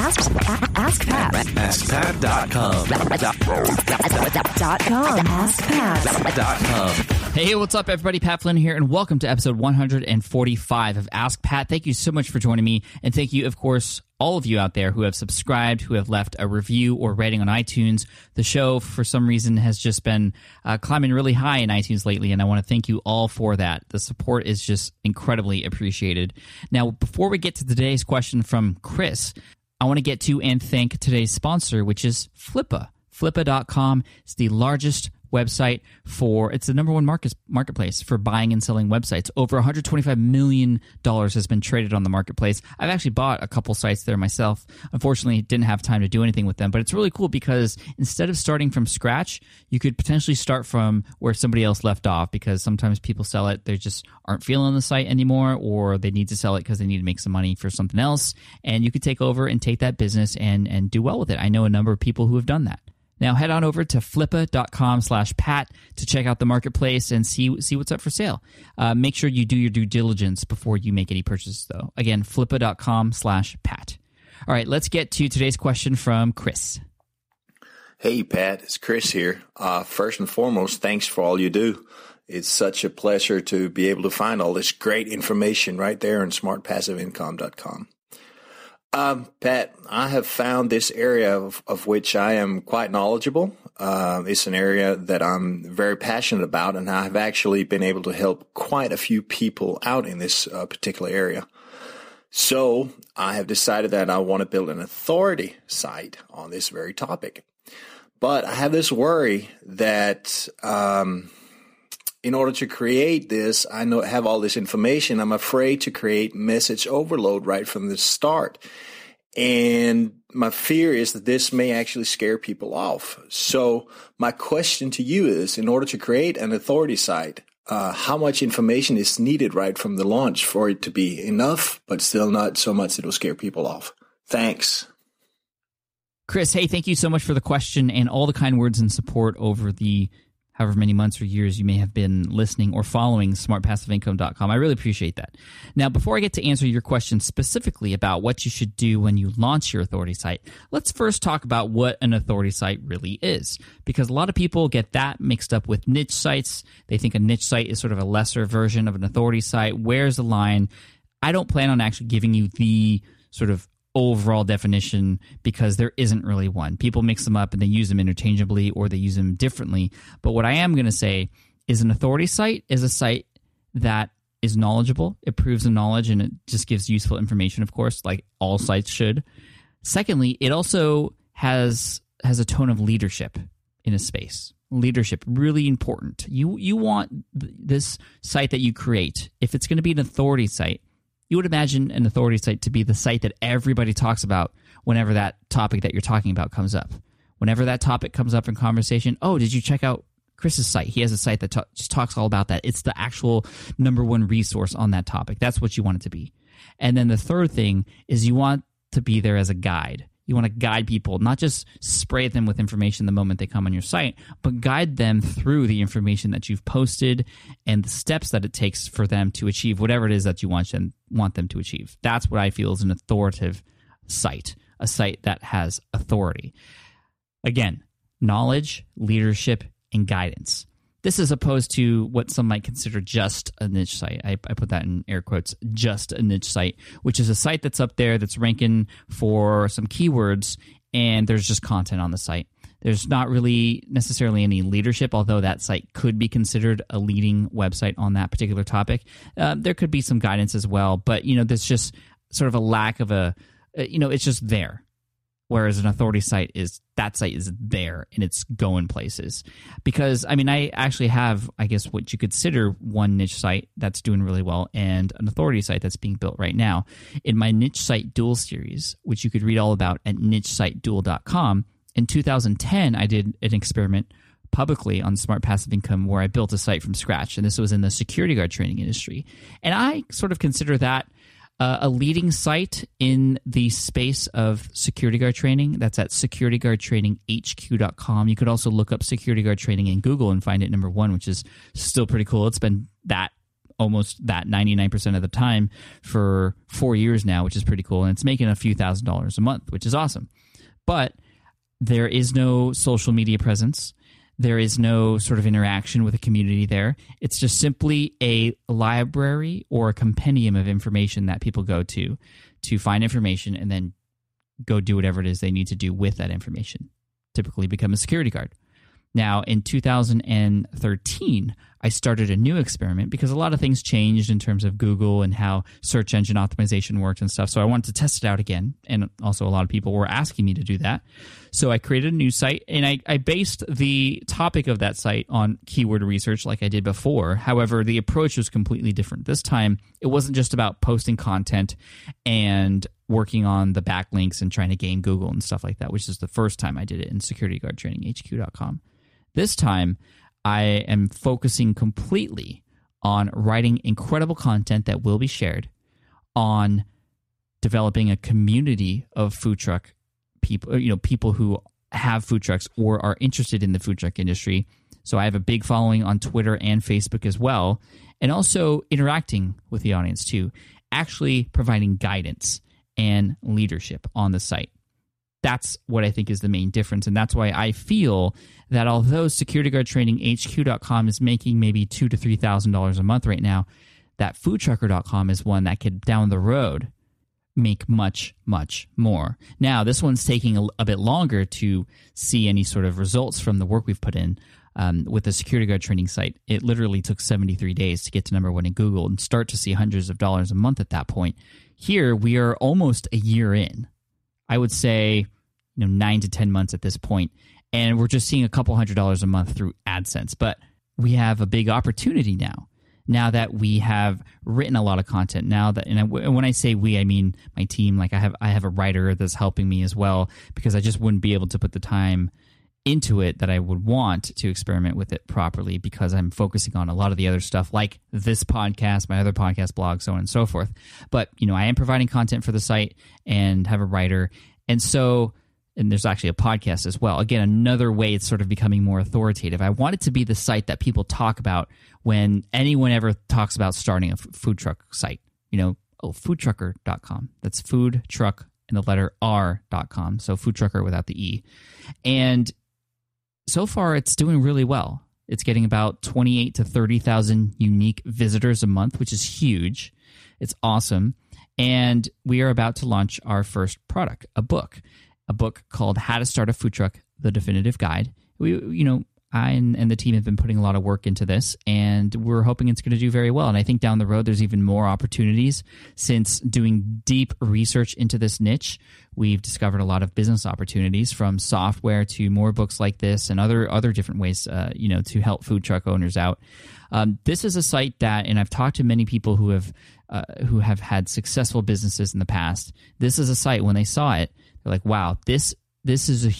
Ask Pat. AskPat.com. AskPat.com. Hey, what's up, everybody? Pat Flynn here, and welcome to episode 145 of Ask Pat. Thank you so much for joining me, and thank you, of course, all of you out there who have subscribed, who have left a review or rating on iTunes. The show, for some reason, has just been climbing really high in iTunes lately, and I want to thank you all for that. The support is just incredibly appreciated. Now, before we get to today's question from Chris, I want to get to and thank today's sponsor, which is Flippa. Flippa.com is the largest website for, it's the number one marketplace for buying and selling websites. Over $125 million has been traded on the marketplace. I've actually bought a couple sites there myself. Unfortunately, didn't have time to do anything with them, but it's really cool because instead of starting from scratch, you could potentially start from where somebody else left off, because sometimes people sell it, they just aren't feeling the site anymore, or they need to sell it because they need to make some money for something else. And you could take over and take that business and do well with it. I know a number of people who have done that. Now head on over to flippa.com/pat to check out the marketplace and see what's up for sale. Make sure you do your due diligence before you make any purchases, though. Again, flippa.com/pat. All right, let's get to today's question from Chris. Hey, Pat, it's Chris here. First and foremost, thanks for all you do. It's such a pleasure to be able to find all this great information right there on smartpassiveincome.com. Pat, I have found this area of which I am quite knowledgeable. It's an area that I'm very passionate about, and I've actually been able to help quite a few people out in this particular area. So I have decided that I want to build an authority site on this very topic. But I have this worry that in order to create this, I have all this information. I'm afraid to create message overload right from the start. And my fear is that this may actually scare people off. So my question to you is, in order to create an authority site, how much information is needed right from the launch for it to be enough, but still not so much that will scare people off? Thanks. Chris, hey, thank you so much for the question and all the kind words and support over the however many months or years you may have been listening or following smartpassiveincome.com. I really appreciate that. Now, before I get to answer your question specifically about what you should do when you launch your authority site, let's first talk about what an authority site really is, because a lot of people get that mixed up with niche sites. They think a niche site is sort of a lesser version of an authority site. Where's the line? I don't plan on actually giving you the sort of overall definition, because there isn't really one. People mix them up and they use them interchangeably, or they use them differently. But what I am going to say is an authority site is a site that is knowledgeable. It proves the knowledge and it just gives useful information, of course, like all sites should. Secondly, it also has a tone of leadership in a space. Leadership, really important. You want this site that you create, if it's going to be an authority site, you would imagine an authority site to be the site that everybody talks about whenever that topic that you're talking about comes up. Whenever that topic comes up in conversation, oh, did you check out Chris's site? He has a site that just talks all about that. It's the actual number one resource on that topic. That's what you want it to be. And then the third thing is you want to be there as a guide. You want to guide people, not just spray them with information the moment they come on your site, but guide them through the information that you've posted and the steps that it takes for them to achieve whatever it is that you want them to achieve. That's what I feel is an authoritative site, a site that has authority. Again, knowledge, leadership, and guidance. This is opposed to what some might consider just a niche site. I put that in air quotes, just a niche site, which is a site that's up there that's ranking for some keywords, and there's just content on the site. There's not really necessarily any leadership, although that site could be considered a leading website on that particular topic. There could be some guidance as well, but there's just sort of a lack of it's just there. Whereas an authority site is there and it's going places. Because, I actually have, what you consider one niche site that's doing really well and an authority site that's being built right now. In my Niche Site Duel series, which you could read all about at nichesiteduel.com, in 2010, I did an experiment publicly on Smart Passive Income where I built a site from scratch. And this was in the security guard training industry. And I sort of consider that a leading site in the space of security guard training. That's at SecurityGuardTrainingHQ.com. You could also look up security guard training in Google and find it number 1, which is still pretty cool. It's been that almost that 99% of the time for 4 years now, which is pretty cool. And it's making a few $1,000s a month, which is awesome. But there is no social media presence. There is no sort of interaction with a community there. It's just simply a library or a compendium of information that people go to find information and then go do whatever it is they need to do with that information, typically become a security guard. Now, in 2013, I started a new experiment because a lot of things changed in terms of Google and how search engine optimization worked and stuff. So I wanted to test it out again. And also a lot of people were asking me to do that. So I created a new site, and I based the topic of that site on keyword research like I did before. However, the approach was completely different. This time, it wasn't just about posting content and working on the backlinks and trying to game Google and stuff like that, which is the first time I did it in SecurityGuardTrainingHQ.com. This time, I am focusing completely on writing incredible content that will be shared, on developing a community of food truck people, people who have food trucks or are interested in the food truck industry. So I have a big following on Twitter and Facebook as well, and also interacting with the audience too, actually providing guidance and leadership on the site. That's what I think is the main difference, and that's why I feel that although SecurityGuardTrainingHQ.com is making maybe $2,000 to $3,000 a month right now, that FoodTrucker.com is one that could, down the road, make much, much more. Now, this one's taking a bit longer to see any sort of results from the work we've put in with the security guard training site. It literally took 73 days to get to number one in Google and start to see hundreds of dollars a month at that point. Here, we are almost a year in. I would say 9 to 10 months at this point, and we're just seeing a couple $100s a month through AdSense. But we have a big opportunity now that we have written a lot of content. Now that, and when I say we, I mean my team. Like I have a writer that's helping me as well, because I just wouldn't be able to put the time into it that I would want to experiment with it properly, because I'm focusing on a lot of the other stuff, like this podcast, my other podcast, blog, so on and so forth. But I am providing content for the site and have a writer, and there's actually a podcast as well. Again, another way it's sort of becoming more authoritative. I want it to be the site that people talk about when anyone ever talks about starting a food truck site. FoodTrucker.com. That's food truck and the letter R.com. So food trucker without the E. And so far, it's doing really well. It's getting about 28 to 30,000 unique visitors a month, which is huge. It's awesome. And we are about to launch our first product, a book called How to Start a Food Truck, The Definitive Guide. I and the team have been putting a lot of work into this, and we're hoping it's going to do very well. And I think down the road, there's even more opportunities. Since doing deep research into this niche, we've discovered a lot of business opportunities, from software to more books like this and other different ways, to help food truck owners out. This is a site that, and I've talked to many people who have had successful businesses in the past. This is a site, when they saw it, they're like, wow, this is a,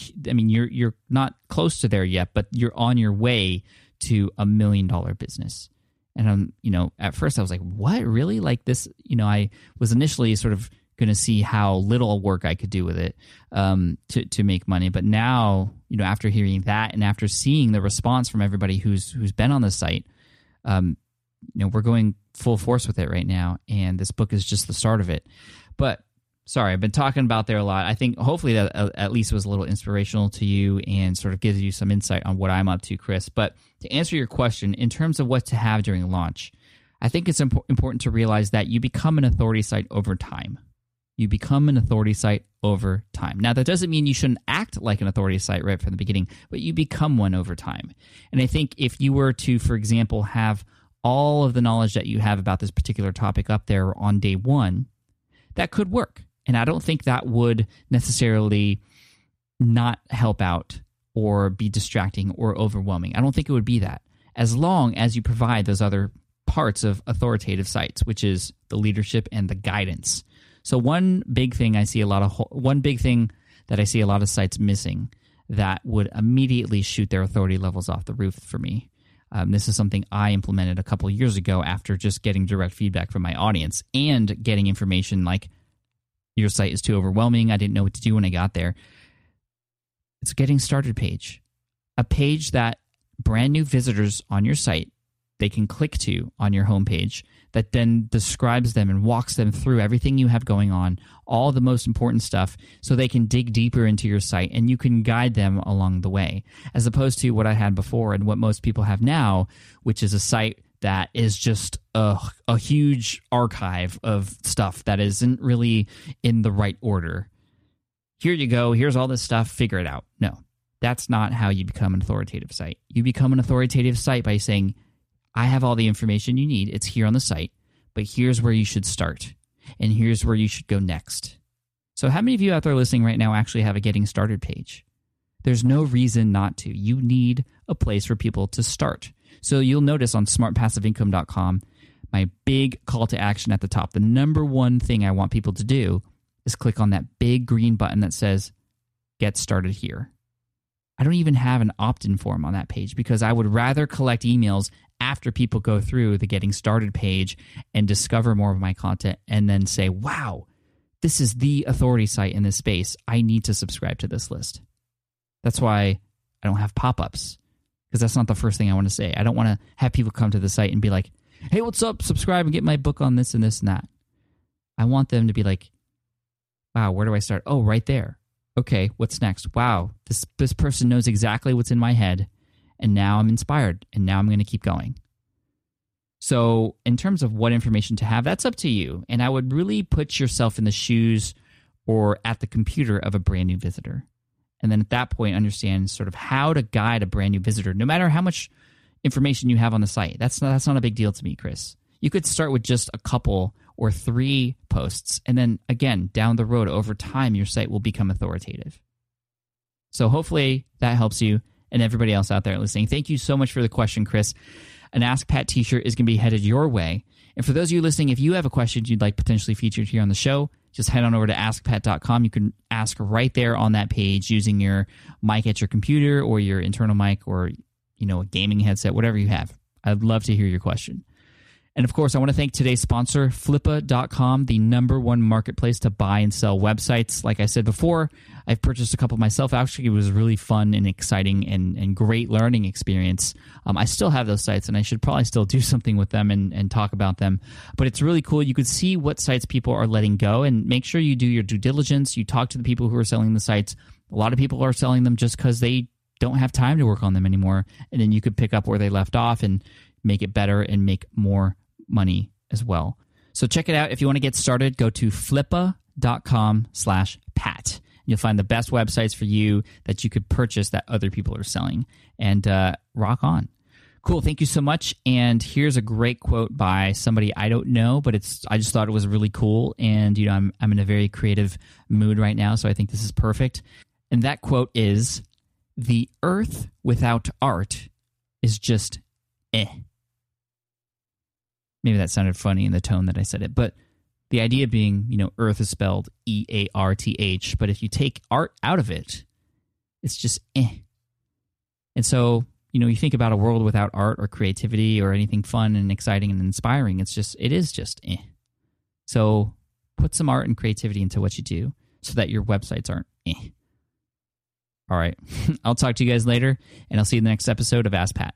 you're not close to there yet, but you're on your way to $1 million business. And at first I was like, what, really? Like this, I was initially sort of going to see how little work I could do with it to make money. But now, after hearing that and after seeing the response from everybody who's been on the site, we're going full force with it right now. And this book is just the start of it. But sorry, I've been talking about there a lot. I think hopefully that at least was a little inspirational to you and sort of gives you some insight on what I'm up to, Chris. But to answer your question, in terms of what to have during launch, I think it's important to realize that you become an authority site over time. Now, that doesn't mean you shouldn't act like an authority site right from the beginning, but you become one over time. And I think if you were to, for example, have all of the knowledge that you have about this particular topic up there on day one, that could work. And I don't think that would necessarily not help out or be distracting or overwhelming. I don't think it would be that, as long as you provide those other parts of authoritative sites, which is the leadership and the guidance. So one big thing that I see a lot of sites missing that would immediately shoot their authority levels off the roof for me. This is something I implemented a couple of years ago after just getting direct feedback from my audience and getting information like, your site is too overwhelming, I didn't know what to do when I got there. It's a getting started page. A page that brand new visitors on your site they can click to on your homepage that then describes them and walks them through everything you have going on, all the most important stuff, so they can dig deeper into your site and you can guide them along the way, as opposed to what I had before and what most people have now, which is a site that is just a huge archive of stuff that isn't really in the right order. Here you go. Here's all this stuff. Figure it out. No, that's not how you become an authoritative site. You become an authoritative site by saying, I have all the information you need. It's here on the site, but here's where you should start, and here's where you should go next. So how many of you out there listening right now actually have a getting started page? There's no reason not to. You need a place for people to start. So you'll notice on smartpassiveincome.com, my big call to action at the top, the number one thing I want people to do is click on that big green button that says, get started here. I don't even have an opt-in form on that page because I would rather collect emails after people go through the getting started page and discover more of my content and then say, wow, this is the authority site in this space. I need to subscribe to this list. That's why I don't have pop-ups, because that's not the first thing I want to say. I don't want to have people come to the site and be like, hey, what's up? Subscribe and get my book on this and this and that. I want them to be like, wow, where do I start? Oh, right there. Okay, what's next? Wow, this person knows exactly what's in my head, and now I'm inspired, and now I'm going to keep going. So in terms of what information to have, that's up to you. And I would really put yourself in the shoes or at the computer of a brand new visitor. And then at that point, understand sort of how to guide a brand new visitor, no matter how much information you have on the site. That's not a big deal to me, Chris. You could start with just a couple or three posts. And then again, down the road, over time, your site will become authoritative. So hopefully that helps you and everybody else out there listening. Thank you so much for the question, Chris. An Ask Pat t-shirt is going to be headed your way. And for those of you listening, if you have a question you'd like potentially featured here on the show, just head on over to askpat.com. You can ask right there on that page using your mic at your computer or your internal mic or, you know, a gaming headset, whatever you have. I'd love to hear your question. And of course, I want to thank today's sponsor, Flippa.com, the number one marketplace to buy and sell websites. Like I said before, I've purchased a couple myself. Actually, it was really fun and exciting and great learning experience. I still have those sites, and I should probably still do something with them and talk about them. But it's really cool. You could see what sites people are letting go, and make sure you do your due diligence. You talk to the people who are selling the sites. A lot of people are selling them just because they don't have time to work on them anymore. And then you could pick up where they left off and make it better and make more money as well. So check it out. If you want to get started, go to flippa.com/pat. You'll find the best websites for you that you could purchase that other people are selling, and rock on. Cool. Thank you so much. And here's a great quote by somebody I don't know, but I just thought it was really cool. And you know, I'm in a very creative mood right now, so I think this is perfect. And that quote is, "The earth without art is just eh." Maybe that sounded funny in the tone that I said it, but the idea being, you know, earth is spelled E-A-R-T-H, but if you take art out of it, it's just eh. And so, you know, you think about a world without art or creativity or anything fun and exciting and inspiring, it is just eh. So put some art and creativity into what you do so that your websites aren't eh. All right. I'll talk to you guys later, and I'll see you in the next episode of Ask Pat.